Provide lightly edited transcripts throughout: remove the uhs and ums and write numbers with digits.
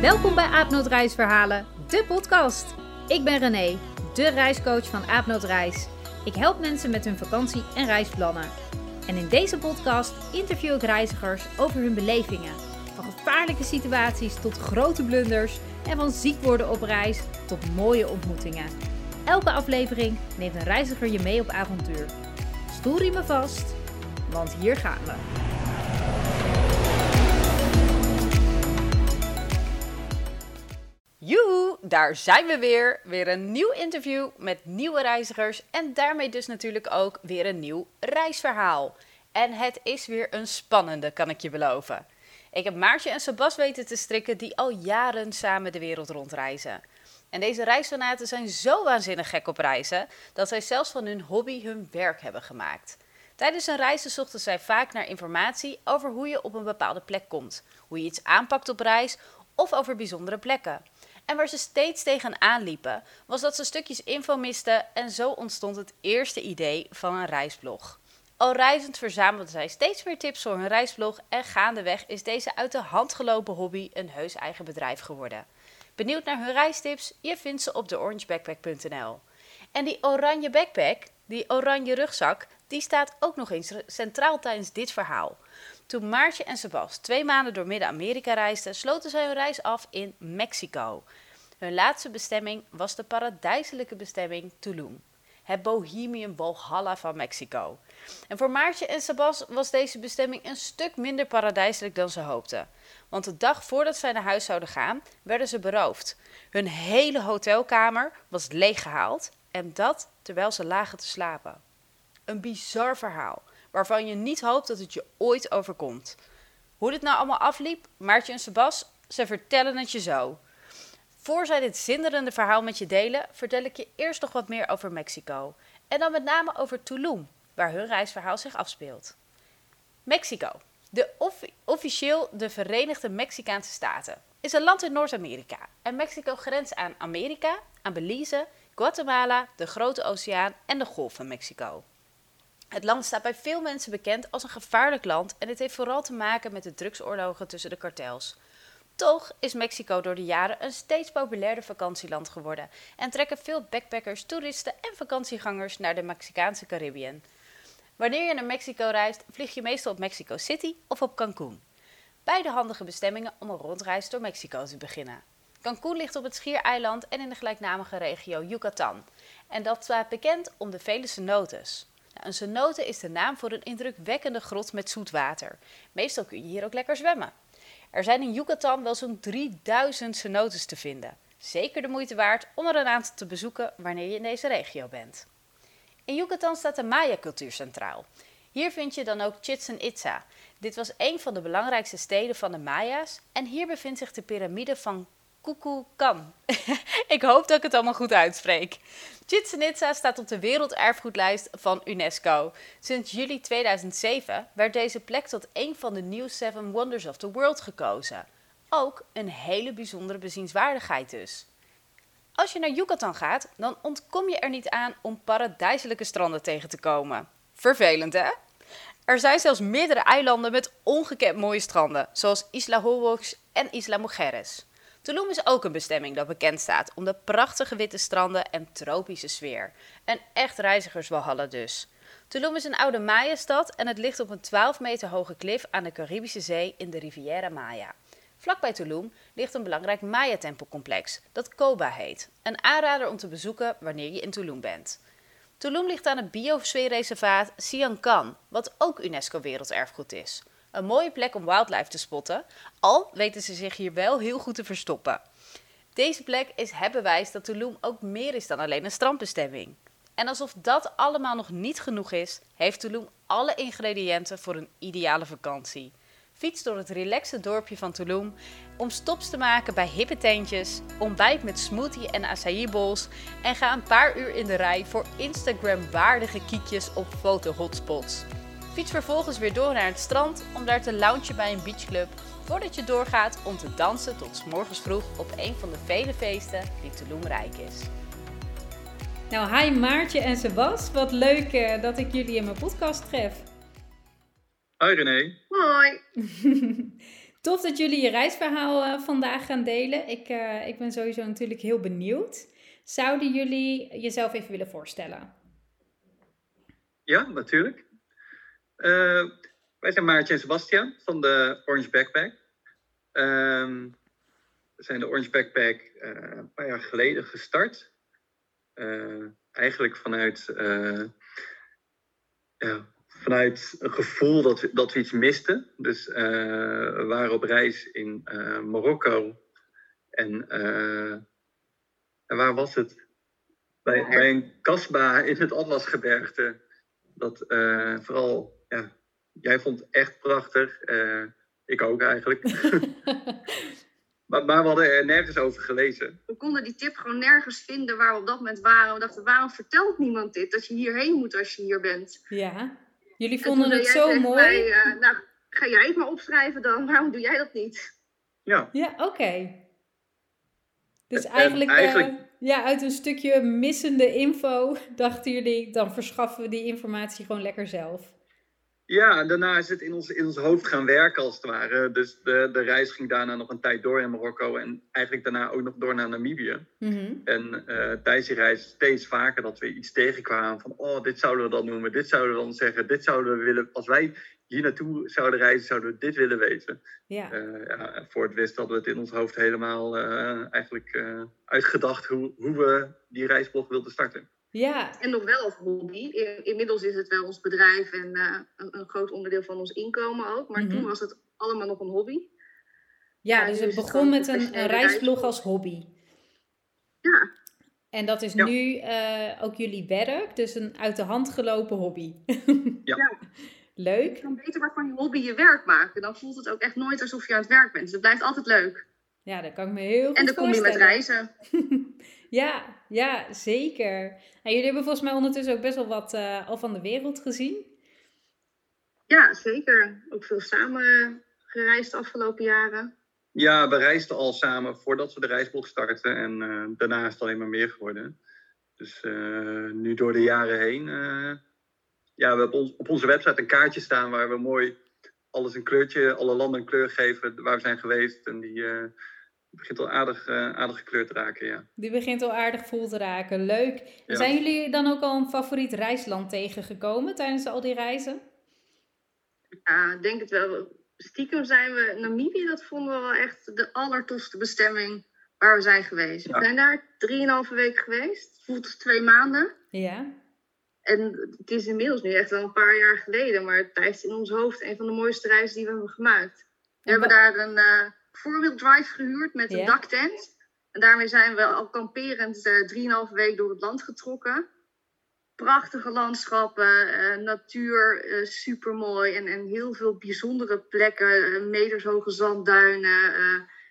Welkom bij Aapnoot Reisverhalen, de podcast. Ik ben René, de reiscoach van Aapnoot Reis. Ik help mensen met hun vakantie- en reisplannen. En in deze podcast interview ik reizigers over hun belevingen. Van gevaarlijke situaties tot grote blunders en van ziek worden op reis tot mooie ontmoetingen. Elke aflevering neemt een reiziger je mee op avontuur. Stoelriemen vast, want hier gaan we. Joehoe, daar zijn we weer. Weer een nieuw interview met nieuwe reizigers en daarmee dus natuurlijk ook weer een nieuw reisverhaal. En het is weer een spannende, kan ik je beloven. Ik heb Maartje en Sebastiaan weten te strikken die al jaren samen de wereld rondreizen. En deze reisfanaten zijn zo waanzinnig gek op reizen dat zij zelfs van hun hobby hun werk hebben gemaakt. Tijdens hun reizen zochten zij vaak naar informatie over hoe je op een bepaalde plek komt, hoe je iets aanpakt op reis of over bijzondere plekken. En waar ze steeds tegenaan liepen, was dat ze stukjes info misten en zo ontstond het eerste idee van een reisblog. Al reizend verzamelden zij steeds meer tips voor hun reisblog en gaandeweg is deze uit de hand gelopen hobby een heus eigen bedrijf geworden. Benieuwd naar hun reistips? Je vindt ze op de orangebackpack.nl. En die oranje backpack, die oranje rugzak, die staat ook nog eens centraal tijdens dit verhaal. Toen Maartje en Sebastiaan 2 maanden door Midden-Amerika reisden, sloten zij hun reis af in Mexico. Hun laatste bestemming was de paradijselijke bestemming Tulum. Het Bohemian Walhalla van Mexico. En voor Maartje en Sebastiaan was deze bestemming een stuk minder paradijselijk dan ze hoopten. Want de dag voordat zij naar huis zouden gaan, werden ze beroofd. Hun hele hotelkamer was leeggehaald en dat terwijl ze lagen te slapen. Een bizar verhaal, waarvan je niet hoopt dat het je ooit overkomt. Hoe dit nou allemaal afliep, Maartje en Sebastiaan, ze vertellen het je zo. Voor zij dit zinderende verhaal met je delen, vertel ik je eerst nog wat meer over Mexico. En dan met name over Tulum, waar hun reisverhaal zich afspeelt. Mexico, de officieel de Verenigde Mexicaanse Staten, is een land in Noord-Amerika. En Mexico grenst aan Amerika, aan Belize, Guatemala, de Grote Oceaan en de Golf van Mexico. Het land staat bij veel mensen bekend als een gevaarlijk land en dit heeft vooral te maken met de drugsoorlogen tussen de kartels. Toch is Mexico door de jaren een steeds populairder vakantieland geworden en trekken veel backpackers, toeristen en vakantiegangers naar de Mexicaanse Caribbean. Wanneer je naar Mexico reist, vlieg je meestal op Mexico City of op Cancún. Beide handige bestemmingen om een rondreis door Mexico te beginnen. Cancún ligt op het schiereiland en in de gelijknamige regio Yucatán. En dat staat bekend om de vele cenotes. Nou, een cenote is de naam voor een indrukwekkende grot met zoet water. Meestal kun je hier ook lekker zwemmen. Er zijn in Yucatán wel zo'n 3000 cenotes te vinden. Zeker de moeite waard om er een aantal te bezoeken wanneer je in deze regio bent. In Yucatán staat de Maya-cultuur centraal. Hier vind je dan ook Chichén Itza. Dit was een van de belangrijkste steden van de Maya's en hier bevindt zich de piramide van Kuku kan. Ik hoop dat ik het allemaal goed uitspreek. Chichén Itza staat op de werelderfgoedlijst van UNESCO. Sinds juli 2007 werd deze plek tot een van de New Seven Wonders of the World gekozen. Ook een hele bijzondere bezienswaardigheid dus. Als je naar Yucatán gaat, dan ontkom je er niet aan om paradijselijke stranden tegen te komen. Vervelend, hè? Er zijn zelfs meerdere eilanden met ongekend mooie stranden, zoals Isla Holbox en Isla Mujeres. Tulum is ook een bestemming dat bekend staat om de prachtige witte stranden en tropische sfeer. Een echt reizigerswalhalla dus. Tulum is een oude Maya-stad en het ligt op een 12 meter hoge klif aan de Caribische Zee in de Riviera Maya. Vlakbij Tulum ligt een belangrijk Maya-tempelcomplex dat Coba heet. Een aanrader om te bezoeken wanneer je in Tulum bent. Tulum ligt aan het biosfeerreservaat Sian Ka'an, wat ook UNESCO werelderfgoed is. Een mooie plek om wildlife te spotten, al weten ze zich hier wel heel goed te verstoppen. Deze plek is het bewijs dat Tulum ook meer is dan alleen een strandbestemming. En alsof dat allemaal nog niet genoeg is, heeft Tulum alle ingrediënten voor een ideale vakantie. Fiets door het relaxte dorpje van Tulum, om stops te maken bij hippe tentjes, ontbijt met smoothie en acai bowls en ga een paar uur in de rij voor Instagram-waardige kiekjes op foto-hotspots. Fiets vervolgens weer door naar het strand om daar te loungen bij een beachclub, voordat je doorgaat om te dansen tot 's morgens vroeg op een van de vele feesten die Tulum rijk is. Nou, hi Maartje en Sebas, wat leuk dat ik jullie in mijn podcast tref. Hoi René. Hoi. Tof dat jullie je reisverhaal vandaag gaan delen. Ik ben sowieso natuurlijk heel benieuwd. Zouden jullie jezelf even willen voorstellen? Ja, natuurlijk. Wij zijn Maartje en Sebastiaan van de Orange Backpack. We zijn de Orange Backpack een paar jaar geleden gestart. Eigenlijk vanuit een gevoel dat we iets misten. Dus we waren op reis in Marokko. En waar was het? Bij een kasba in het Atlasgebergte. Dat vooral, ja, jij vond het echt prachtig. Ik ook eigenlijk. Maar we hadden er nergens over gelezen. We konden die tip gewoon nergens vinden waar we op dat moment waren. We dachten, waarom vertelt niemand dit? Dat je hierheen moet als je hier bent. Ja, jullie vonden het zo mooi. Nou, ga jij het maar opschrijven dan. Waarom doe jij dat niet? Ja, oké. Dus eigenlijk... Ja, uit een stukje missende info dachten jullie, dan verschaffen we die informatie gewoon lekker zelf. Ja, en daarna is het in ons hoofd gaan werken als het ware. Dus de reis ging daarna nog een tijd door in Marokko en eigenlijk daarna ook nog door naar Namibië. Mm-hmm. En tijdens die reis steeds vaker dat we iets tegenkwamen van, oh, dit zouden we dan noemen, dit zouden we dan zeggen, dit zouden we willen. Als wij hier naartoe zouden reizen, zouden we dit willen weten. Ja. Voor het wist hadden we het in ons hoofd helemaal uitgedacht hoe we die reisblog wilden starten. Ja. En nog wel als hobby. Inmiddels is het wel ons bedrijf en een groot onderdeel van ons inkomen ook. Maar toen was het allemaal nog een hobby. Ja, dus het begon met een reisblog als hobby. Ja. En dat is nu ook jullie werk. Dus een uit de hand gelopen hobby. Ja. Leuk. Je kan beter maar van je hobby je werk maken. Dan voelt het ook echt nooit alsof je aan het werk bent. Dus het blijft altijd leuk. Ja, dat kan ik me heel goed voorstellen. En dan kom je met reizen. Ja, zeker. En jullie hebben volgens mij ondertussen ook best wel wat al van de wereld gezien. Ja, zeker. Ook veel samen gereisd de afgelopen jaren. Ja, we reisden al samen voordat we de reisblog starten. En daarna is het alleen maar meer geworden. Dus nu door de jaren heen... we hebben op onze website een kaartje staan waar we mooi alles een kleurtje, alle landen een kleur geven waar we zijn geweest. En die begint al aardig gekleurd te raken, ja. Die begint al aardig vol te raken, leuk. Ja. Zijn jullie dan ook al een favoriet reisland tegengekomen tijdens al die reizen? Ja, ik denk het wel. Stiekem zijn we Namibië, dat vonden we wel echt de allertofste bestemming waar we zijn geweest. Ja. We zijn daar 3,5 weken geweest, voelt als 2 maanden. Ja. En het is inmiddels nu echt wel een paar jaar geleden, maar het blijft in ons hoofd een van de mooiste reizen die we hebben gemaakt. We hebben daar een four-wheel drive gehuurd met een daktent. En daarmee zijn we al kamperend 3,5 week door het land getrokken. Prachtige landschappen, natuur, supermooi en heel veel bijzondere plekken. Metershoge zandduinen,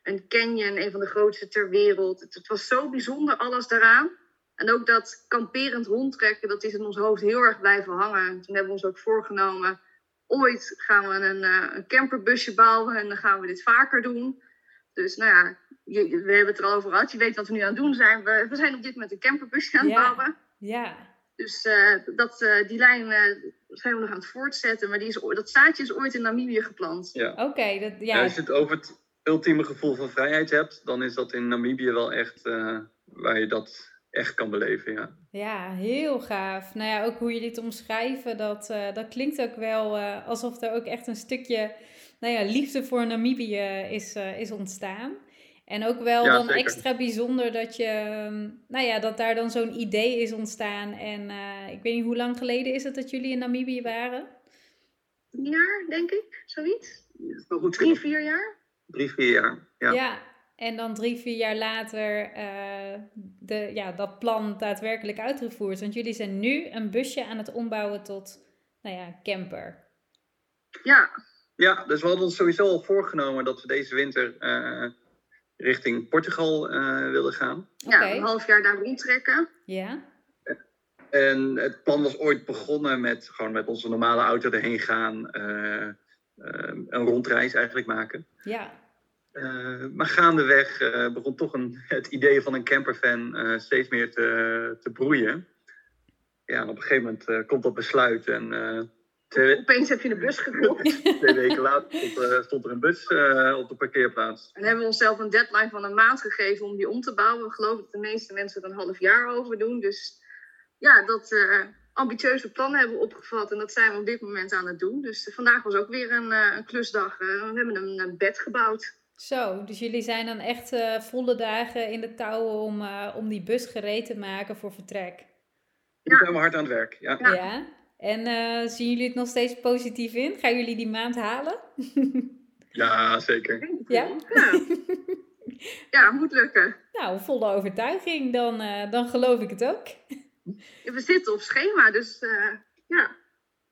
een canyon, een van de grootste ter wereld. Het was zo bijzonder alles daaraan. En ook dat kamperend rondtrekken, dat is in ons hoofd heel erg blijven hangen. En toen hebben we ons ook voorgenomen, ooit gaan we een camperbusje bouwen en dan gaan we dit vaker doen. Dus nou ja, we hebben het er al over gehad. Je weet wat we nu aan het doen zijn. We zijn op dit moment een camperbusje aan het bouwen. Ja. Dus die lijn zijn we nog aan het voortzetten. Maar dat zaadje is ooit in Namibië geplant. Ja. Oké. Als je het over het ultieme gevoel van vrijheid hebt, dan is dat in Namibië wel echt waar je dat... echt kan beleven, ja. Ja, heel gaaf. Nou ja, ook hoe jullie het omschrijven, dat klinkt ook wel alsof er ook echt een stukje liefde voor Namibië is ontstaan. En ook wel zeker. Extra bijzonder dat je, dat daar dan zo'n idee is ontstaan. En ik weet niet, hoe lang geleden is het dat jullie in Namibië waren? 1 jaar, denk ik, zoiets. Ja, goed. 3-4 jaar? 3-4 jaar, ja. Ja. En dan 3-4 jaar later dat plan daadwerkelijk uitgevoerd. Want jullie zijn nu een busje aan het ombouwen tot, camper. Ja, dus we hadden ons sowieso al voorgenomen dat we deze winter richting Portugal wilden gaan. Okay. Ja, een half jaar daar rondtrekken. Ja. En het plan was ooit begonnen met gewoon met onze normale auto erheen gaan. Een rondreis eigenlijk maken. Ja. Maar gaandeweg begon toch het idee van een campervan steeds meer te broeien. Ja, en op een gegeven moment komt dat besluit. En Opeens heb je een bus gekocht. 2 weken later stond er een bus op de parkeerplaats. En hebben we onszelf een deadline van een maand gegeven om die om te bouwen. We geloven dat de meeste mensen er een half jaar over doen. Dus ja, dat ambitieuze plannen hebben we opgevat. En dat zijn we op dit moment aan het doen. Dus vandaag was ook weer een klusdag. We hebben een bed gebouwd. Zo, dus jullie zijn dan echt volle dagen in de touwen om die bus gereed te maken voor vertrek. Ja. We zijn hard aan het werk, ja. Ja. Ja. En zien jullie het nog steeds positief in? Gaan jullie die maand halen? Ja, zeker. Ja? Ja. Ja, moet lukken. Nou, volle overtuiging, dan geloof ik het ook. We zitten op schema, dus ja.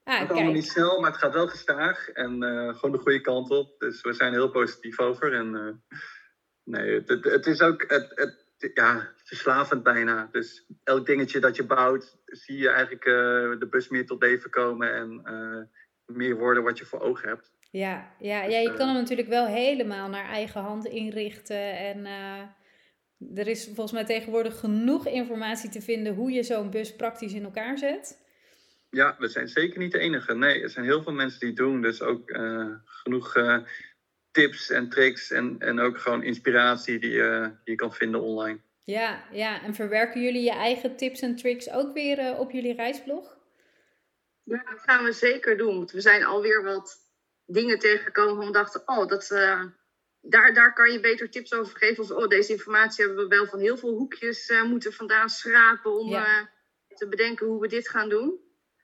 Ah, het gaat allemaal niet snel, maar het gaat wel gestaag en gewoon de goede kant op. Dus we zijn er heel positief over. En, het is ook... Het verslavend bijna. Dus elk dingetje dat je bouwt, zie je eigenlijk de bus meer tot leven komen en meer worden wat je voor ogen hebt. Ja, je kan hem natuurlijk wel helemaal naar eigen hand inrichten. En er is volgens mij tegenwoordig genoeg informatie te vinden hoe je zo'n bus praktisch in elkaar zet. Ja, we zijn zeker niet de enige. Nee, er zijn heel veel mensen die het doen. Dus ook genoeg... tips en tricks en ook gewoon inspiratie die je kan vinden online. Ja, en verwerken jullie je eigen tips en tricks ook weer op jullie reisblog? Ja, dat gaan we zeker doen. We zijn alweer wat dingen tegengekomen waarvan we dachten, daar kan je beter tips over geven. Of deze informatie hebben we wel van heel veel hoekjes moeten vandaan schrapen om te bedenken hoe we dit gaan doen.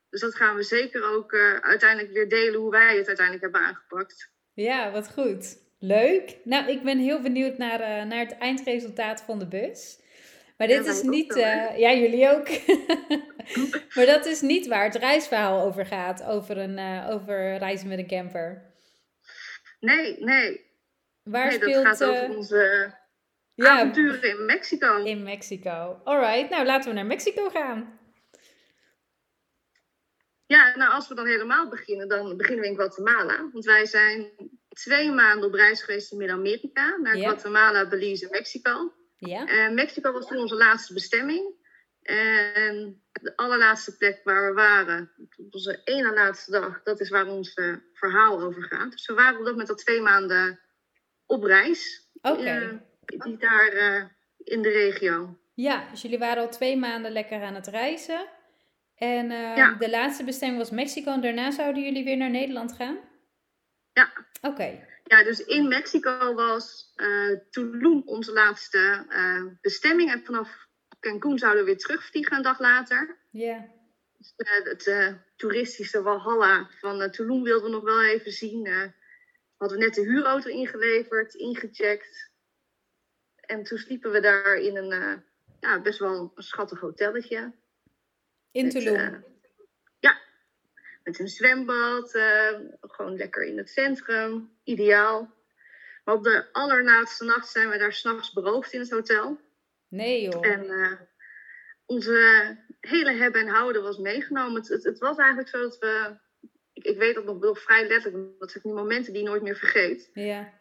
Dus dat gaan we zeker ook uiteindelijk weer delen hoe wij het uiteindelijk hebben aangepakt. Ja, wat goed. Leuk. Nou, ik ben heel benieuwd naar het eindresultaat van de bus. Maar dit is niet... ja, jullie ook. Maar dat is niet waar het reisverhaal over gaat. Over reizen met een camper. Nee. Dat gaat over onze avonturen in Mexico. In Mexico. Alright, nou laten we naar Mexico gaan. Ja, nou als we dan helemaal beginnen, dan beginnen we in Guatemala. Want wij zijn 2 maanden op reis geweest in Midden-Amerika. Naar Guatemala, Belize en Mexico. Yeah. Mexico was toen onze laatste bestemming. En de allerlaatste plek waar we waren, op onze ene laatste dag, dat is waar ons verhaal over gaat. Dus we waren op dat moment al 2 maanden op reis. Die daar in de regio. Ja, dus jullie waren al 2 maanden lekker aan het reizen. En de laatste bestemming was Mexico en daarna zouden jullie weer naar Nederland gaan? Ja. Oké. Ja, dus in Mexico was Tulum onze laatste bestemming. En vanaf Cancún zouden we weer terugvliegen een dag later. Ja. Yeah. Dus, het toeristische Walhalla van Tulum wilden we nog wel even zien. Hadden we net de huurauto ingeleverd, ingecheckt. En toen sliepen we daar in een best wel een schattig hotelletje. In Tulum? Met een zwembad, gewoon lekker in het centrum, ideaal. Maar op de allerlaatste nacht zijn we daar 's nachts beroofd in het hotel. Nee joh. En onze hele hebben en houden was meegenomen. Het was eigenlijk zo dat we, ik weet dat nog wel vrij letterlijk, dat zijn die momenten die je nooit meer vergeet. Ja.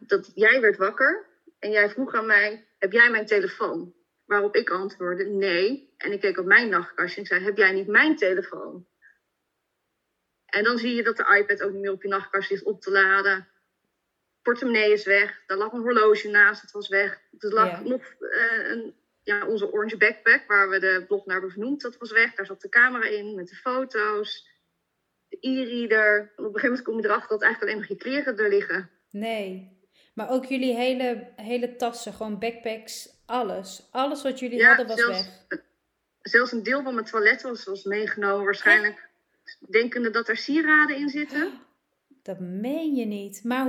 Dat jij werd wakker en jij vroeg aan mij, heb jij mijn telefoon? Waarop ik antwoordde, nee. En ik keek op mijn nachtkastje en zei, heb jij niet mijn telefoon? En dan zie je dat de iPad ook niet meer op je nachtkastje is op te laden. Portemonnee is weg. Daar lag een horloge naast, dat was weg. Er lag nog onze Orange Backpack, waar we de blog naar benoemd, dat was weg. Daar zat de camera in, met de foto's. De e-reader. Op een gegeven moment kom je erachter dat eigenlijk alleen nog je kleren er liggen. Nee. Maar ook jullie hele tassen, gewoon backpacks... Alles wat jullie hadden was weg. Zelfs een deel van mijn toilet was meegenomen. Waarschijnlijk denkende dat er sieraden in zitten. Dat meen je niet. Maar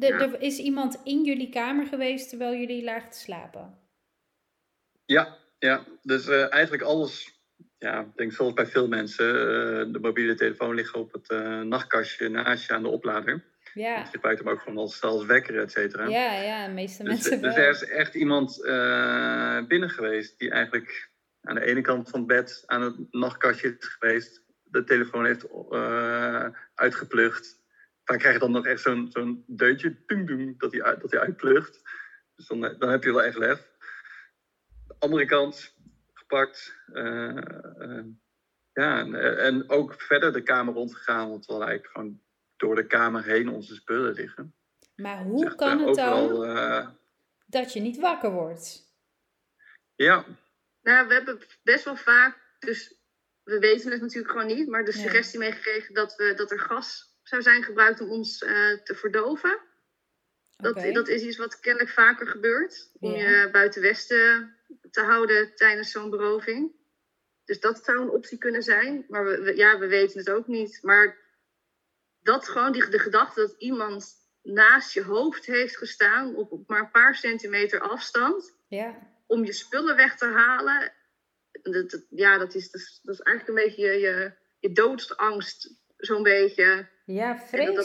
er is iemand in jullie kamer geweest terwijl jullie lagen te slapen? Ja. Dus eigenlijk alles... Ja, ik denk zoals bij veel mensen. De mobiele telefoon ligt op het nachtkastje naast je aan de oplader. Ja. Je gebruikt hem ook gewoon als wekker, et cetera. Ja, de meeste mensen wel. Dus er is echt iemand binnen geweest die eigenlijk aan de ene kant van het bed aan het nachtkastje is geweest. De telefoon heeft uitgeplucht. Daar krijg je dan nog echt zo'n deuntje, dung, dat hij uitplucht. Dus dan heb je wel echt lef. De andere kant, gepakt... Ja, en ook verder de kamer rondgegaan, want we hadden eigenlijk gewoon door de kamer heen onze spullen liggen. Maar hoe dus echt, kan het overal, dan dat je niet wakker wordt? Ja. Nou, we hebben best wel vaak, dus we weten het natuurlijk gewoon niet, maar de suggestie meegekregen dat er gas zou zijn gebruikt om ons te verdoven. Okay. Dat is iets wat kennelijk vaker gebeurt, om je buiten Westen te houden tijdens zo'n beroving. Dus dat zou een optie kunnen zijn, maar we weten het ook niet. Maar dat gewoon de gedachte dat iemand naast je hoofd heeft gestaan op maar een paar centimeter afstand, om je spullen weg te halen, dat is eigenlijk een beetje je doodsangst zo'n beetje. Ja, vreselijk.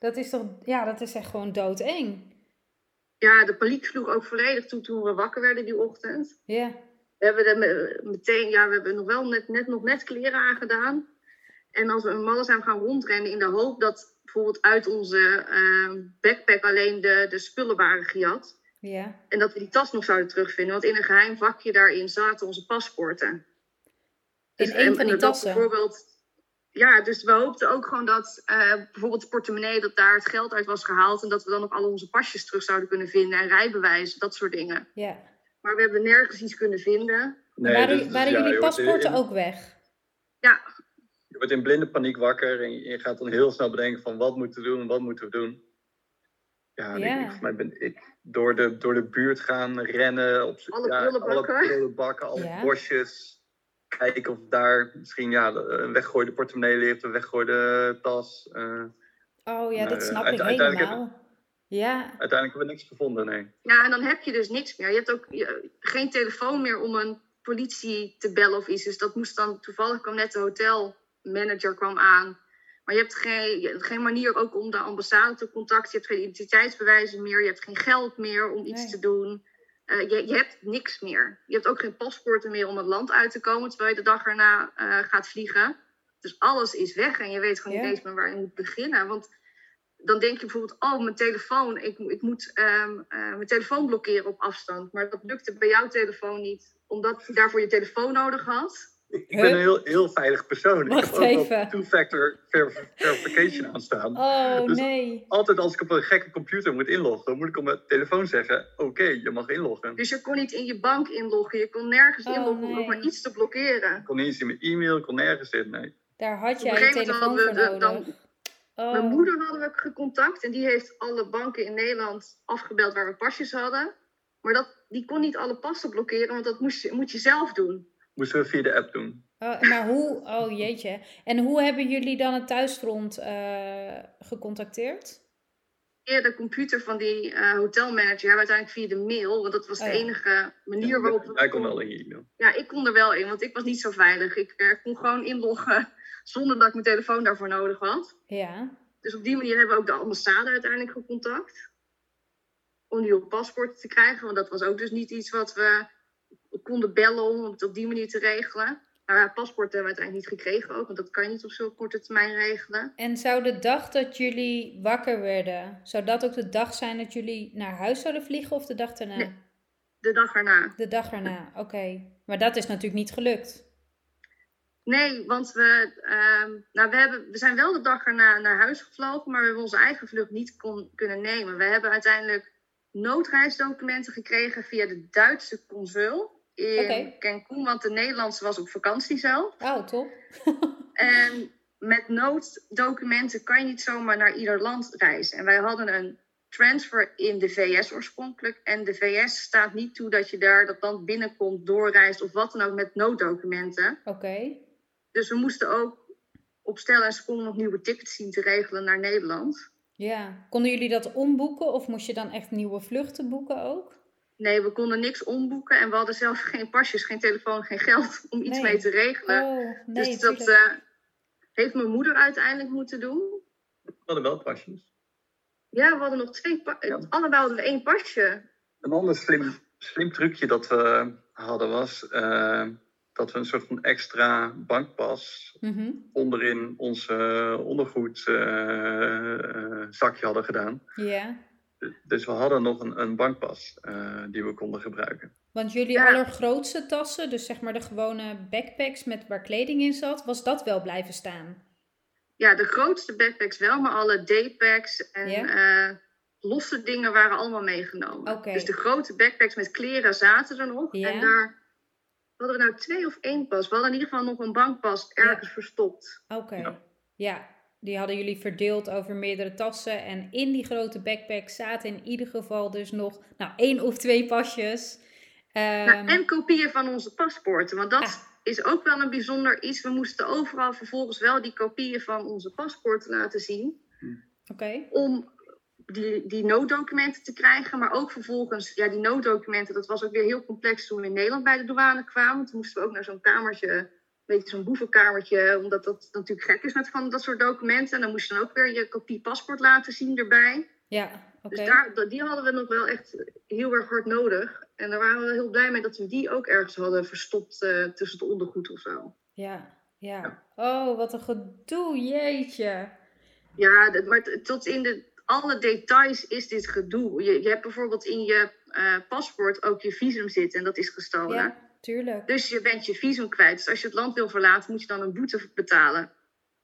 Dat is toch, dat is echt gewoon doodeng. Ja, de paniek sloeg ook volledig toe toen we wakker werden die ochtend. Ja. We hebben nog net kleren aangedaan. En als we een malle zijn gaan rondrennen in de hoop dat bijvoorbeeld uit onze backpack alleen de spullen waren gejat. Ja. En dat we die tas nog zouden terugvinden. Want in een geheim vakje daarin zaten onze paspoorten. Dus in één van die tassen? Bijvoorbeeld. Ja, dus we hoopten ook gewoon dat bijvoorbeeld de portemonnee, dat daar het geld uit was gehaald. En dat we dan ook alle onze pasjes terug zouden kunnen vinden. En rijbewijs, dat soort dingen. Ja. Maar we hebben nergens iets kunnen vinden. Nee, waren jullie paspoorten ook weg? Ja. Je wordt in blinde paniek wakker. En je gaat dan heel snel bedenken van wat moeten we doen. Ja, volgens mij ben ik door de buurt gaan rennen. Op alle prullenbakken, alle bosjes. Kijken of daar misschien een weggooide portemonnee ligt, een weggooide tas. Dat snap ik helemaal. Uiteindelijk hebben we niks gevonden, nee. Ja, en dan heb je dus niks meer. Je hebt ook geen telefoon meer om een politie te bellen of iets. Dus dat moest dan, toevallig kwam net de hotelmanager aan. Maar je hebt geen manier ook om de ambassade te contacten. Je hebt geen identiteitsbewijzen meer. Je hebt geen geld meer om iets te doen. Je hebt niks meer. Je hebt ook geen paspoorten meer om het land uit te komen, terwijl je de dag erna gaat vliegen. Dus alles is weg en je weet gewoon niet eens meer waar je moet beginnen. Want dan denk je bijvoorbeeld, mijn telefoon, ik moet mijn telefoon blokkeren op afstand. Maar dat lukte bij jouw telefoon niet, omdat je daarvoor je telefoon nodig had. Ik ben een heel veilig persoon. Wacht, ik heb ook wel two-factor verification aanstaan. Oh, dus altijd als ik op een gekke computer moet inloggen, dan moet ik op mijn telefoon zeggen, oké, je mag inloggen. Dus je kon niet in je bank inloggen, je kon nergens inloggen om nog maar iets te blokkeren. Ik kon niet eens in mijn e-mail, ik kon nergens in, Daar had jij je telefoon voor nodig. Mijn moeder hadden we gecontact en die heeft alle banken in Nederland afgebeld waar we pasjes hadden. Maar die kon niet alle passen blokkeren, want dat moet je zelf doen. Moesten we via de app doen. Jeetje. En hoe hebben jullie dan het thuisfront gecontacteerd? Via de computer van die hotelmanager. Ja, uiteindelijk via de mail. Want dat was de enige manier waarop... Hij kon wel in je e-mail. Ja, ik kon er wel in. Want ik was niet zo veilig. Ik kon gewoon inloggen zonder dat ik mijn telefoon daarvoor nodig had. Ja. Dus op die manier hebben we ook de ambassade uiteindelijk gecontact. Om die op paspoorten te krijgen. Want dat was ook dus niet iets wat we... We konden bellen om het op die manier te regelen. Maar paspoorten hebben we uiteindelijk niet gekregen ook. Want dat kan je niet op zo'n korte termijn regelen. En zou de dag dat jullie wakker werden... Zou dat ook de dag zijn dat jullie naar huis zouden vliegen of de dag daarna? Nee, de dag erna. De dag erna, oké. Maar dat is natuurlijk niet gelukt. Nee, want we zijn wel de dag erna naar huis gevlogen... maar we hebben onze eigen vlucht niet kunnen nemen. We hebben uiteindelijk noodreisdocumenten gekregen via de Duitse consul... in Cancún, want de Nederlandse was op vakantie zelf. Oh, top. En met nooddocumenten kan je niet zomaar naar ieder land reizen. En wij hadden een transfer in de VS oorspronkelijk. En de VS staat niet toe dat je daar dat land binnenkomt, doorreist of wat dan ook met nooddocumenten. Oké. Dus we moesten ook op stel en sprong nog nieuwe tickets zien te regelen naar Nederland. Ja, konden jullie dat omboeken of moest je dan echt nieuwe vluchten boeken ook? Nee, we konden niks omboeken en we hadden zelf geen pasjes, geen telefoon, geen geld om iets mee te regelen. Dus dat heeft mijn moeder uiteindelijk moeten doen. We hadden wel pasjes. Ja, we hadden nog twee pasjes. Ja. Allebei hadden we één pasje. Een ander slim trucje dat we hadden was dat we een soort van extra bankpas onderin ons ondergoedzakje hadden gedaan. Ja. Dus we hadden nog een bankpas die we konden gebruiken. Want jullie allergrootste tassen, dus zeg maar de gewone backpacks met waar kleding in zat, was dat wel blijven staan? Ja, de grootste backpacks wel, maar alle daypacks en losse dingen waren allemaal meegenomen. Okay. Dus de grote backpacks met kleren zaten er nog. Ja. En daar hadden we nou 2 of 1 pas. We hadden in ieder geval nog een bankpas ergens verstopt. Oké, ja. Die hadden jullie verdeeld over meerdere tassen. En in die grote backpack zaten in ieder geval dus nog 1 of 2 pasjes. En kopieën van onze paspoorten. Want dat is ook wel een bijzonder iets. We moesten overal vervolgens wel die kopieën van onze paspoorten laten zien. Okay. Om die nooddocumenten te krijgen. Maar ook vervolgens, die nooddocumenten, dat was ook weer heel complex toen we in Nederland bij de douane kwamen. Toen moesten we ook naar zo'n kamertje... Een beetje zo'n boevenkamertje, omdat dat natuurlijk gek is met van dat soort documenten. En dan moest je dan ook weer je kopie paspoort laten zien erbij. Ja, oké. Dus die hadden we nog wel echt heel erg hard nodig. En daar waren we heel blij mee dat we die ook ergens hadden verstopt tussen het ondergoed of zo. Ja. Oh, wat een gedoe, jeetje. Ja, maar tot in alle details is dit gedoe. Je hebt bijvoorbeeld in je paspoort ook je visum zitten en dat is gestolen. Ja. Tuurlijk. Dus je bent je visum kwijt. Dus als je het land wil verlaten, moet je dan een boete betalen.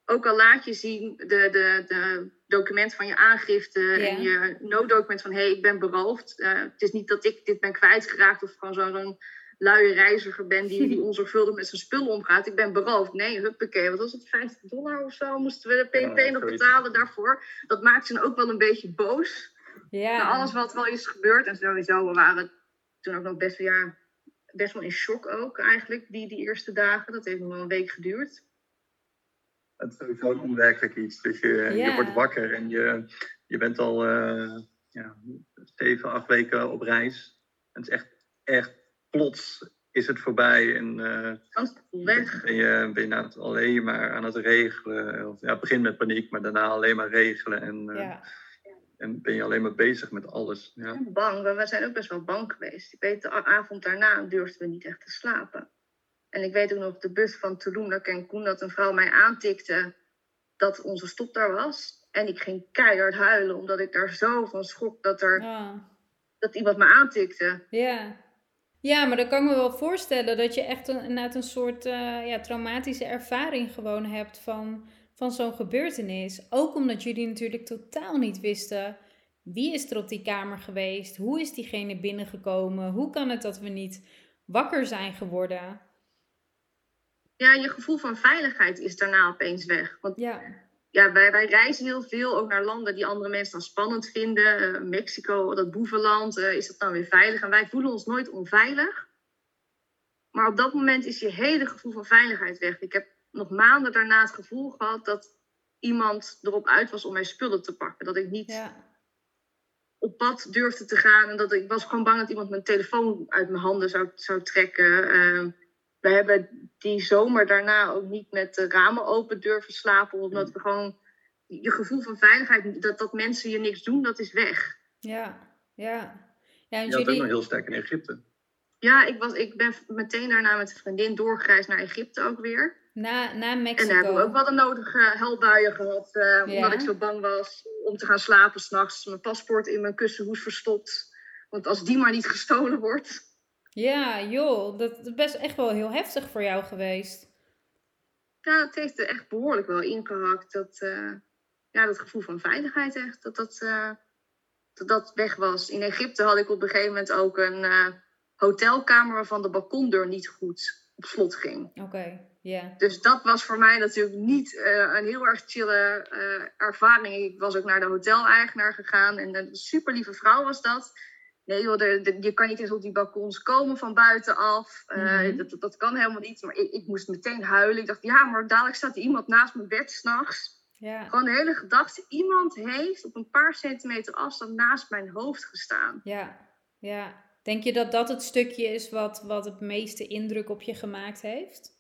Ook al laat je zien de document van je aangifte en je nooddocument van... ik ben beroofd. Het is niet dat ik dit ben kwijtgeraakt of gewoon zo'n luie reiziger ben... die onzorgvuldig met zijn spullen omgaat. Ik ben beroofd. Nee, huppakee. Wat was het? $50 of zo moesten we de PNP nog betalen daarvoor. Dat maakt ze ook wel een beetje boos. Ja. Maar alles wat wel is gebeurd. En sowieso, we waren toen ook nog best wel in shock ook eigenlijk, die eerste dagen. Dat heeft nog wel een week geduurd. Het is sowieso een onwerkelijk iets. Dus je wordt wakker en je bent al 7, 8 weken op reis. En het is echt plots is het voorbij. En ben je nou alleen maar aan het regelen. Of, het begint met paniek, maar daarna alleen maar regelen. En ben je alleen maar bezig met alles. Ja. En bang, we zijn ook best wel bang geweest. Ik weet, de avond daarna durfden we niet echt te slapen. En ik weet ook nog op de bus van Tulum naar Cancún... dat een vrouw mij aantikte dat onze stop daar was. En ik ging keihard huilen, omdat ik daar zo van schrok... dat iemand me aantikte. Ja. Ja, maar dan kan ik me wel voorstellen... dat je echt een soort traumatische ervaring gewoon hebt van zo'n gebeurtenis. Ook omdat jullie natuurlijk totaal niet wisten... wie is er op die kamer geweest? Hoe is diegene binnengekomen? Hoe kan het dat we niet wakker zijn geworden? Ja, je gevoel van veiligheid is daarna opeens weg. Want wij reizen heel veel, ook naar landen die andere mensen dan spannend vinden. Mexico, dat boevenland, is dat dan weer veilig? En wij voelen ons nooit onveilig. Maar op dat moment is je hele gevoel van veiligheid weg. Ik heb nog maanden daarna het gevoel gehad dat iemand erop uit was om mijn spullen te pakken. Dat ik niet op pad durfde te gaan. En dat ik was gewoon bang dat iemand mijn telefoon uit mijn handen zou trekken. We hebben die zomer daarna ook niet met de ramen open durven slapen. Omdat we gewoon... Je gevoel van veiligheid, dat mensen je niks doen, dat is weg. Ja, en je had ook nog heel sterk in Egypte. Ja, ik ben meteen daarna met een vriendin doorgereisd naar Egypte ook weer. Na Mexico. En daar hebben we ook wel de nodige helbuien gehad. Omdat ik zo bang was om te gaan slapen s'nachts. Mijn paspoort in mijn kussenhoes verstopt. Want als die maar niet gestolen wordt. Ja, joh. Dat is best echt wel heel heftig voor jou geweest. Ja, het heeft er echt behoorlijk wel ingehakt. Dat gevoel van veiligheid echt. Dat weg was. In Egypte had ik op een gegeven moment ook een hotelkamer... waarvan de balkondeur niet goed op slot ging. Oké. Yeah. Dus dat was voor mij natuurlijk niet een heel erg chille ervaring. Ik was ook naar de hoteleigenaar gegaan en een super lieve vrouw was dat. Nee joh, je kan niet eens op die balkons komen van buitenaf. Dat kan helemaal niet. Maar ik moest meteen huilen. Ik dacht, maar dadelijk staat er iemand naast mijn bed s'nachts. Yeah. Gewoon de hele gedachte. Iemand heeft op een paar centimeter afstand naast mijn hoofd gestaan. Ja. Denk je dat dat het stukje is wat het meeste indruk op je gemaakt heeft?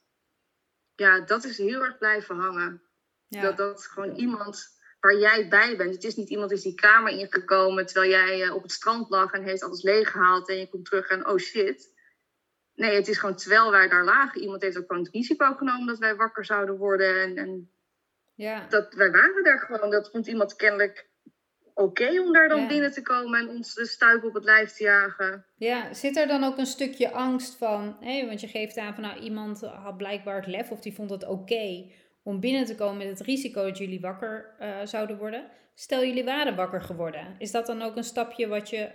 Ja, dat is heel erg blijven hangen. Ja. Dat gewoon iemand waar jij bij bent. Het is niet iemand die kamer ingekomen... terwijl jij op het strand lag en heeft alles leeggehaald... en je komt terug en oh shit. Nee, het is gewoon terwijl wij daar lagen. Iemand heeft ook gewoon het risico genomen dat wij wakker zouden worden. En wij waren daar gewoon. Dat vond iemand kennelijk oké om daar dan binnen te komen en ons de stuip op het lijf te jagen. Ja, zit er dan ook een stukje angst van, want je geeft aan van nou, iemand had blijkbaar het lef of die vond het oké om binnen te komen met het risico dat jullie wakker zouden worden. Stel jullie waren wakker geworden. Is dat dan ook een stapje wat je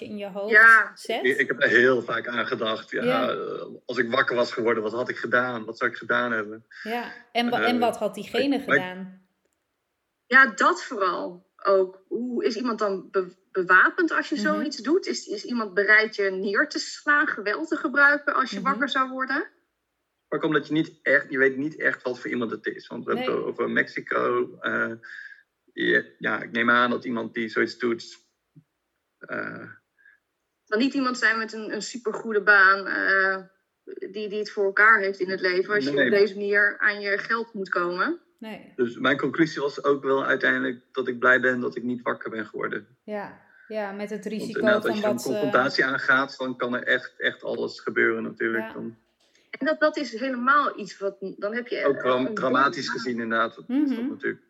in je hoofd zet? Ik heb er heel vaak aan gedacht. Ja. Als ik wakker was geworden, wat had ik gedaan? Wat zou ik gedaan hebben? Ja, en wat had diegene gedaan? Ja, dat vooral ook. Hoe is iemand dan bewapend als je zoiets doet? Is iemand bereid je neer te slaan, geweld te gebruiken als je wakker zou worden? Maar omdat je weet niet echt wat voor iemand het is. Want we hebben het over Mexico. Ik neem aan dat iemand die zoiets doet... Dan niet iemand zijn met een supergoede baan... Die het voor elkaar heeft in het leven. Als je op deze manier aan je geld moet komen. Nee. Dus mijn conclusie was ook wel uiteindelijk... dat ik blij ben dat ik niet wakker ben geworden. Ja met het risico van wat... Als je een confrontatie aangaat... dan kan er echt alles gebeuren natuurlijk. Ja. En dat is helemaal iets wat... Dan heb je ook dramatisch gezien inderdaad. Is dat natuurlijk...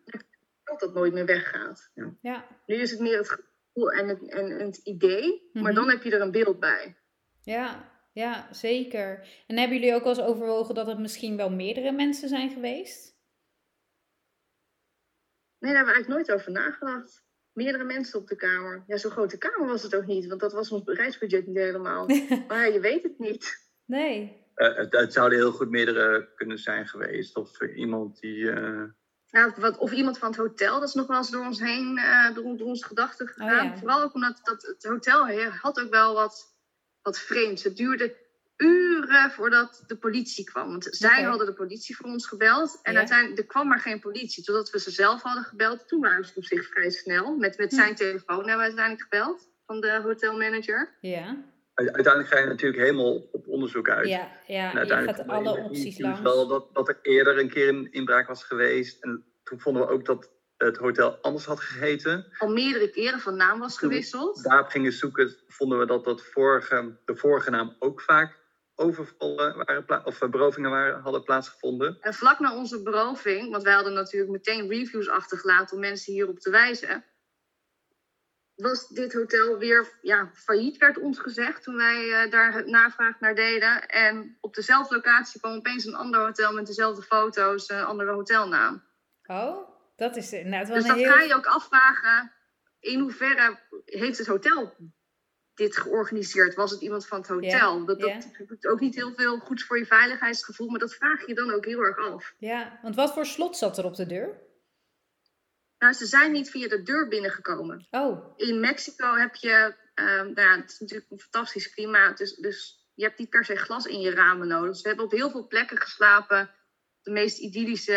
dat nooit meer weggaat. Ja. Nu is het meer het gevoel en het idee, maar dan heb je er een beeld bij. Ja, zeker. En hebben jullie ook wel eens overwogen dat het misschien wel meerdere mensen zijn geweest? Nee, daar hebben we eigenlijk nooit over nagedacht. Meerdere mensen op de kamer. Ja, zo'n grote kamer was het ook niet, want dat was ons reisbudget niet helemaal. Maar je weet het niet. Nee. Het zouden heel goed meerdere kunnen zijn geweest. Of iemand die... of iemand van het hotel, dat is nog wel eens door ons heen, door onze gedachten gegaan. Oh, ja. Vooral ook omdat het hotel had ook wel wat vreemds. Het duurde uren voordat de politie kwam. Want zij hadden de politie voor ons gebeld. En uiteindelijk er kwam maar geen politie. Totdat we ze zelf hadden gebeld. Toen waren ze op zich vrij snel. Met zijn telefoon hebben we uiteindelijk gebeld. Van de hotelmanager. Ja. Uiteindelijk ga je natuurlijk helemaal op onderzoek uit. Ja, je gaat alle opties langs. Wel dat er eerder een keer een inbraak was geweest. En toen vonden we ook dat het hotel anders had geheten. Al meerdere keren van naam was gewisseld. Toen we daarop gingen zoeken, vonden we dat de vorige naam ook vaak overvallen of berovingen hadden plaatsgevonden. En vlak na onze beroving, want wij hadden natuurlijk meteen reviews achtergelaten om mensen hierop te wijzen... was dit hotel weer failliet, werd ons gezegd toen wij daar navraag naar deden. En op dezelfde locatie kwam opeens een ander hotel met dezelfde foto's, een andere hotelnaam. Oh, dat is inderdaad wel dus een heel... Dus dan ga je ook afvragen, in hoeverre heeft het hotel dit georganiseerd? Was het iemand van het hotel? Yeah, dat doet ook niet heel veel goeds voor je veiligheidsgevoel, maar dat vraag je dan ook heel erg af. Ja, want wat voor slot zat er op de deur? Nou, ze zijn niet via de deur binnengekomen. Oh. In Mexico heb je... het is natuurlijk een fantastisch klimaat. Dus je hebt niet per se glas in je ramen nodig. Dus we hebben op heel veel plekken geslapen. De meest idyllische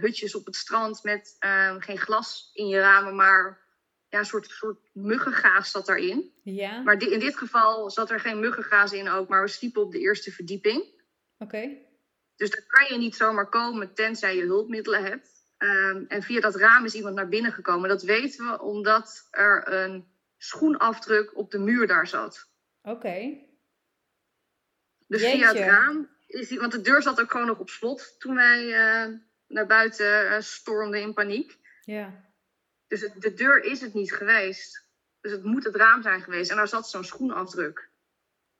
hutjes op het strand... met geen glas in je ramen, maar een soort muggengaas zat daarin. Ja. Maar in dit geval zat er geen muggengaas in ook... maar we sliepen op de eerste verdieping. Oké. Dus daar kan je niet zomaar komen... tenzij je hulpmiddelen hebt. En via dat raam is iemand naar binnen gekomen. Dat weten we omdat er een schoenafdruk op de muur daar zat. Oké. Dus via het raam is die... Want de deur zat ook gewoon nog op slot toen wij naar buiten stormden in paniek. Ja. Dus de deur is het niet geweest. Dus het moet het raam zijn geweest. En daar zat zo'n schoenafdruk.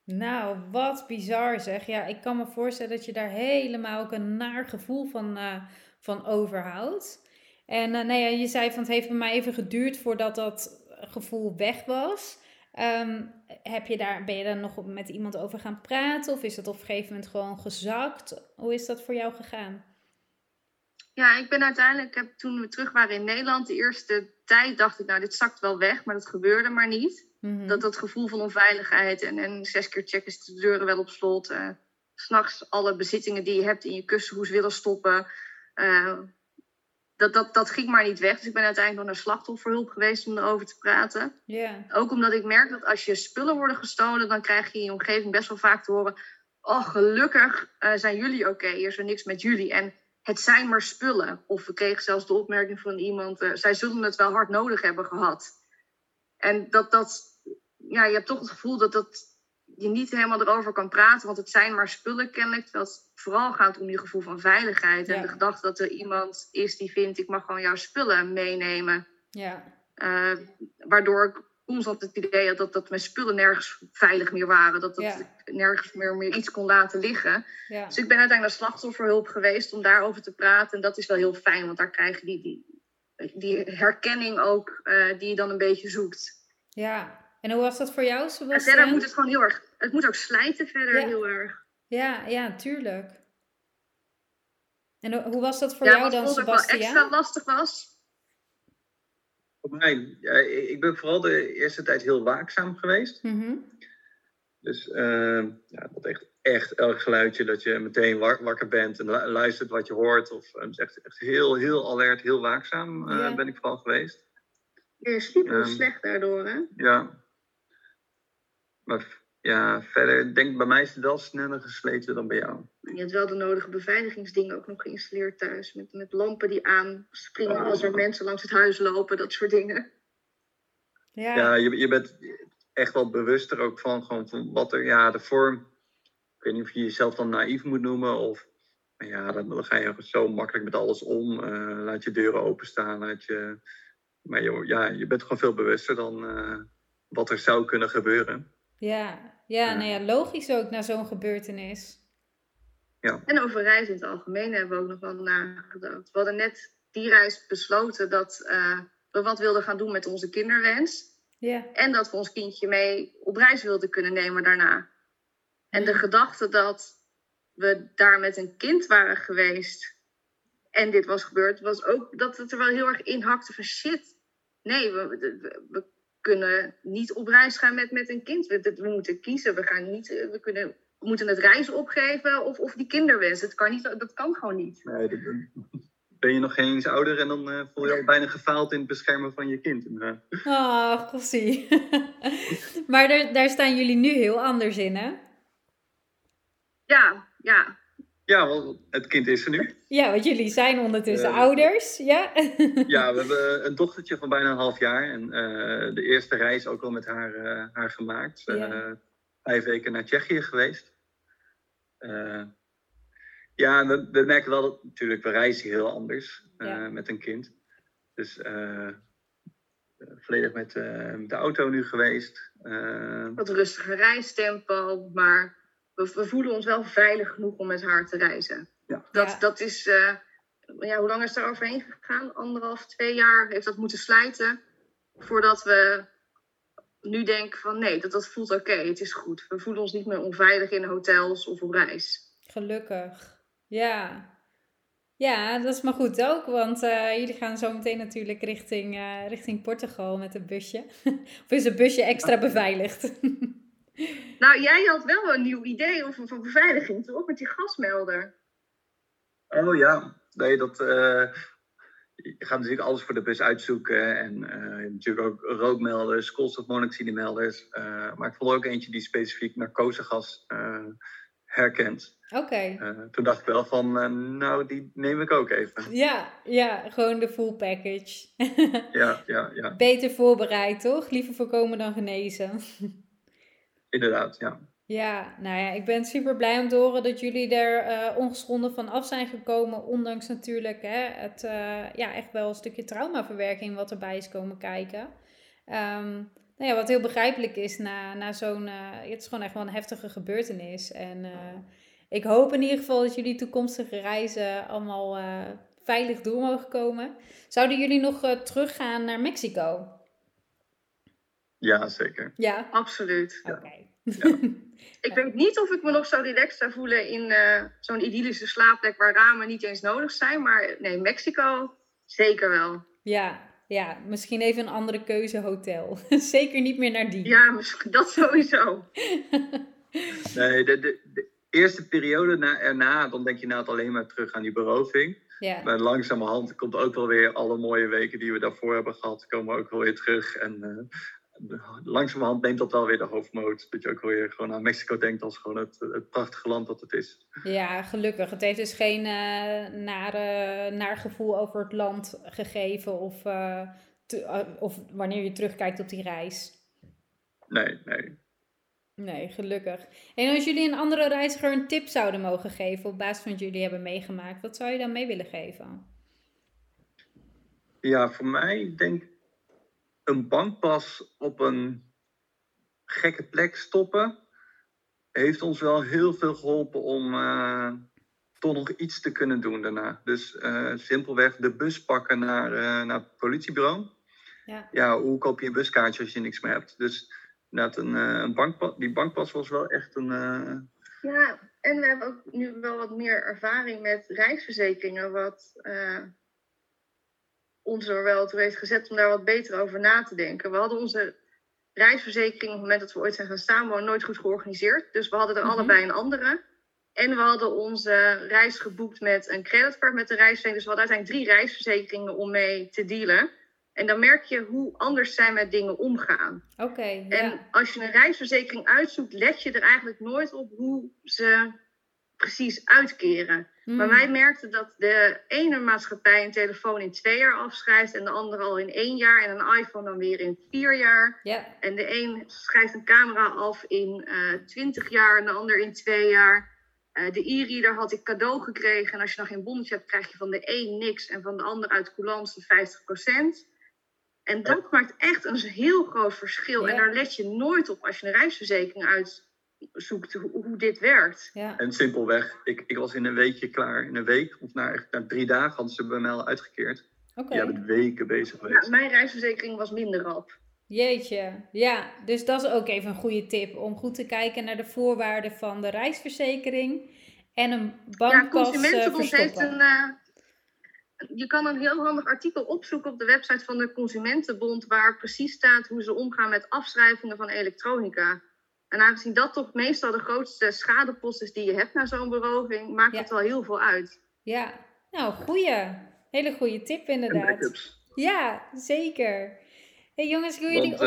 Nou, wat bizar zeg. Ja, ik kan me voorstellen dat je daar helemaal ook een naar gevoel van overhoudt. En je zei van het heeft bij mij even geduurd voordat dat gevoel weg was. Ben je daar nog met iemand over gaan praten? Of is dat op een gegeven moment gewoon gezakt? Hoe is dat voor jou gegaan? Ja, ik ben uiteindelijk, toen we terug waren in Nederland... de eerste tijd dacht ik, nou dit zakt wel weg, maar dat gebeurde maar niet. Mm-hmm. Dat gevoel van onveiligheid en 6 keer checken is de deuren wel op slot. 's Nachts alle bezittingen die je hebt in je kussenhoes willen stoppen... Dat ging maar niet weg. Dus ik ben uiteindelijk nog naar slachtofferhulp geweest om erover te praten. Yeah. Ook omdat ik merk dat als je spullen worden gestolen... dan krijg je in je omgeving best wel vaak te horen... oh, gelukkig zijn jullie oké. Hier is er niks met jullie. En het zijn maar spullen. Of we kregen zelfs de opmerking van iemand... zij zullen het wel hard nodig hebben gehad. En je hebt toch het gevoel dat je niet helemaal erover kan praten, want het zijn maar spullen kennelijk. Terwijl het vooral gaat om je gevoel van veiligheid. En de gedachte dat er iemand is die vindt, ik mag gewoon jouw spullen meenemen. Ja. Waardoor ik constant het idee had dat mijn spullen nergens veilig meer waren. Dat ik nergens meer iets kon laten liggen. Ja. Dus ik ben uiteindelijk naar slachtofferhulp geweest om daarover te praten. En dat is wel heel fijn, want daar krijg je die herkenning ook die je dan een beetje zoekt. Ja, en hoe was dat voor jou? En verder moet het gewoon heel erg... Het moet ook slijten verder heel erg. Ja, tuurlijk. En hoe was dat voor jou dan, Sebastiaan? Ja, wat extra lastig was... Voor mij, ja, ik ben vooral de eerste tijd heel waakzaam geweest. Mm-hmm. Dus dat echt elk geluidje dat je meteen wakker bent en luistert wat je hoort. Of echt heel alert, heel waakzaam ben ik vooral geweest. Je sliep heel slecht daardoor, hè? Ja. Maar verder, denk bij mij is het wel sneller gesleten dan bij jou. Je hebt wel de nodige beveiligingsdingen ook nog geïnstalleerd thuis. Met lampen die aanspringen als er mensen langs het huis lopen. Dat soort dingen. Ja, je bent echt wel bewuster ook van wat er... Ja, daarvoor... Ik weet niet of je jezelf dan naïef moet noemen. Of dan ga je zo makkelijk met alles om. Laat je deuren openstaan. Maar je bent gewoon veel bewuster dan wat er zou kunnen gebeuren. Ja. Nou ja, logisch ook na zo'n gebeurtenis. Ja. En over reizen in het algemeen hebben we ook nog wel nagedacht. We hadden net die reis besloten dat we wat wilden gaan doen met onze kinderwens. Ja. En dat we ons kindje mee op reis wilden kunnen nemen daarna. En de gedachte dat we daar met een kind waren geweest en dit was gebeurd, was ook dat het er wel heel erg in hakte van shit. Nee, we kunnen niet op reis gaan met een kind. We moeten kiezen. We moeten het reizen opgeven of die kinderwens. Dat kan gewoon niet. Nee, ben je nog geen eens ouder en dan voel je al bijna gefaald in het beschermen van je kind. Oh, gossie. Maar daar staan jullie nu heel anders in, hè? Ja. Ja, want het kind is er nu. Ja, want jullie zijn ondertussen ouders, ja? Ja, we hebben een dochtertje van bijna een half jaar. En de eerste reis ook al met haar gemaakt. Ja. 5 weken naar Tsjechië geweest. We merken wel dat... Natuurlijk, we reizen heel anders met een kind. Dus volledig met de auto nu geweest. Wat rustiger reistempo, maar... We voelen ons wel veilig genoeg om met haar te reizen. Ja. Dat is... hoe lang is er overheen gegaan? 1,5, 2 jaar heeft dat moeten slijten. Voordat we nu denken van... Nee, dat voelt oké, het is goed. We voelen ons niet meer onveilig in hotels of op reis. Gelukkig. Ja. Ja, dat is maar goed ook. Want jullie gaan zo meteen natuurlijk richting Portugal met een busje. Of is het busje extra beveiligd? Nou, jij had wel een nieuw idee over van beveiliging, toch? Met die gasmelder. Oh ja, nee, dat... je gaat natuurlijk alles voor de bus uitzoeken. En je hebt natuurlijk ook rookmelders, koolstofmonoxidemelders. Maar ik vond ook eentje die specifiek narcosegas herkent. Oké. Toen dacht ik wel van, die neem ik ook even. Ja, gewoon de full package. Ja. Beter voorbereid, toch? Liever voorkomen dan genezen. Inderdaad, ja. Ja, nou ja, ik ben super blij om te horen dat jullie er ongeschonden van af zijn gekomen. Ondanks natuurlijk het echt wel een stukje traumaverwerking wat erbij is komen kijken. Wat heel begrijpelijk is na zo'n... het is gewoon echt wel een heftige gebeurtenis. En ik hoop in ieder geval dat jullie toekomstige reizen allemaal veilig door mogen komen. Zouden jullie nog teruggaan naar Mexico? Ja, zeker. Ja? Absoluut. Okay. Ja. Ik weet niet of ik me nog zo relaxed zou voelen in zo'n idyllische slaapplek waar ramen niet eens nodig zijn. Maar nee, Mexico zeker wel. Ja, misschien even een andere keuze hotel. Zeker niet meer naar die. Ja, dat sowieso. Nee, de eerste periode erna, dan denk je alleen maar terug aan die beroving. Ja. Maar langzamerhand komt ook wel weer alle mooie weken die we daarvoor hebben gehad, komen ook wel weer terug. En... langzamerhand neemt dat wel weer de hoofdmoot. Dat je ook weer gewoon aan Mexico denkt als gewoon het prachtige land dat het is. Ja, gelukkig. Het heeft dus geen naar gevoel over het land gegeven. Of wanneer je terugkijkt op die reis. Nee. Nee, gelukkig. En als jullie een andere reiziger een tip zouden mogen geven op basis van wat jullie hebben meegemaakt, wat zou je dan mee willen geven? Ja, voor mij denk ik een bankpas op een gekke plek stoppen heeft ons wel heel veel geholpen om toch nog iets te kunnen doen daarna. Dus simpelweg de bus pakken naar het politiebureau. Ja, hoe koop je een buskaartje als je niks meer hebt? Dus een bankpas, die bankpas was wel echt een... Ja, en we hebben ook nu wel wat meer ervaring met reisverzekeringen, wat ons er wel toe heeft gezet om daar wat beter over na te denken. We hadden onze reisverzekering op het moment dat we ooit zijn gaan samenwonen nooit goed georganiseerd. Dus we hadden er allebei een andere. En we hadden onze reis geboekt met een creditcard met de reisverzekering. Dus we hadden uiteindelijk 3 reisverzekeringen om mee te dealen. En dan merk je hoe anders zij met dingen omgaan. Oké. En als je een reisverzekering uitzoekt, let je er eigenlijk nooit op hoe ze precies uitkeren. Mm. Maar wij merkten dat de ene maatschappij een telefoon in 2 jaar afschrijft en de andere al in 1 jaar en een iPhone dan weer in 4 jaar. Yeah. En de een schrijft een camera af in 20 jaar en de ander in 2 jaar. De e-reader had ik cadeau gekregen en als je nog geen bonnetje hebt, krijg je van de een niks en van de ander uit coulance 50%. En dat maakt echt een heel groot verschil. Ja. En daar let je nooit op als je een reisverzekering uitzoekt hoe dit werkt. Ja. En simpelweg, ik was in een weekje klaar. In een week of na 3 dagen hadden ze bij mij al uitgekeerd. Okay. Ja, bent weken bezig geweest. Ja, mijn reisverzekering was minder rap. Jeetje, ja. Dus dat is ook even een goede tip. Om goed te kijken naar de voorwaarden van de reisverzekering. En een bankpas Consumentenbond heeft een... Je kan een heel handig artikel opzoeken op de website van de Consumentenbond, waar precies staat hoe ze omgaan met afschrijvingen van elektronica. En aangezien dat toch meestal de grootste schadepost is die je hebt na zo'n beroving, maakt het wel heel veel uit. Ja, nou hele goede tip inderdaad. Ja, zeker. Hey jongens, wil jullie...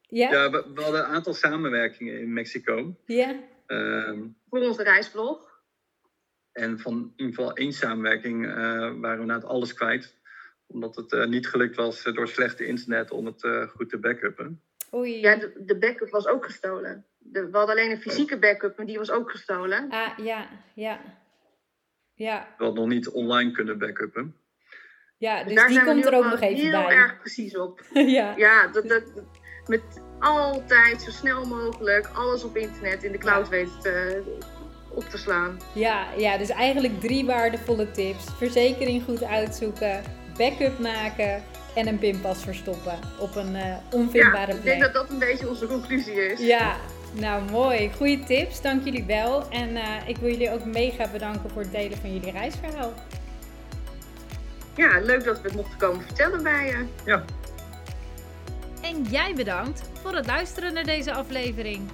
Ja, we hadden een aantal samenwerkingen in Mexico. Ja. Voor onze reisblog. En van in ieder geval 1 samenwerking waren we na het alles kwijt. Omdat het niet gelukt was door slechte internet om het goed te backuppen. Oei. Ja, de backup was ook gestolen. We hadden alleen een fysieke backup, maar die was ook gestolen. Ah, ja. We hadden nog niet online kunnen backuppen. Ja, dus daar die komt er ook nog even bij. Heel erg precies op. Met altijd zo snel mogelijk alles op internet in de cloud weten op te slaan. Ja, dus eigenlijk 3 waardevolle tips. Verzekering goed uitzoeken, backup maken en een pinpas verstoppen op een onvindbare plek. Ik denk dat dat een beetje onze conclusie is. Ja, nou mooi. Goeie tips. Dank jullie wel. En ik wil jullie ook mega bedanken voor het delen van jullie reisverhaal. Ja, leuk dat we het mochten komen vertellen bij je. Ja. En jij bedankt voor het luisteren naar deze aflevering.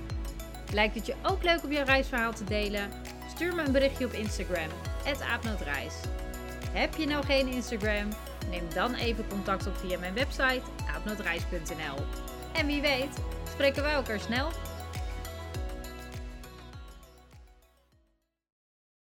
Lijkt het je ook leuk om jouw reisverhaal te delen? Stuur me een berichtje op Instagram, @aapnootreis. Heb je nou geen Instagram? Neem dan even contact op via mijn website, aapnootreis.nl. En wie weet, spreken wij elkaar snel.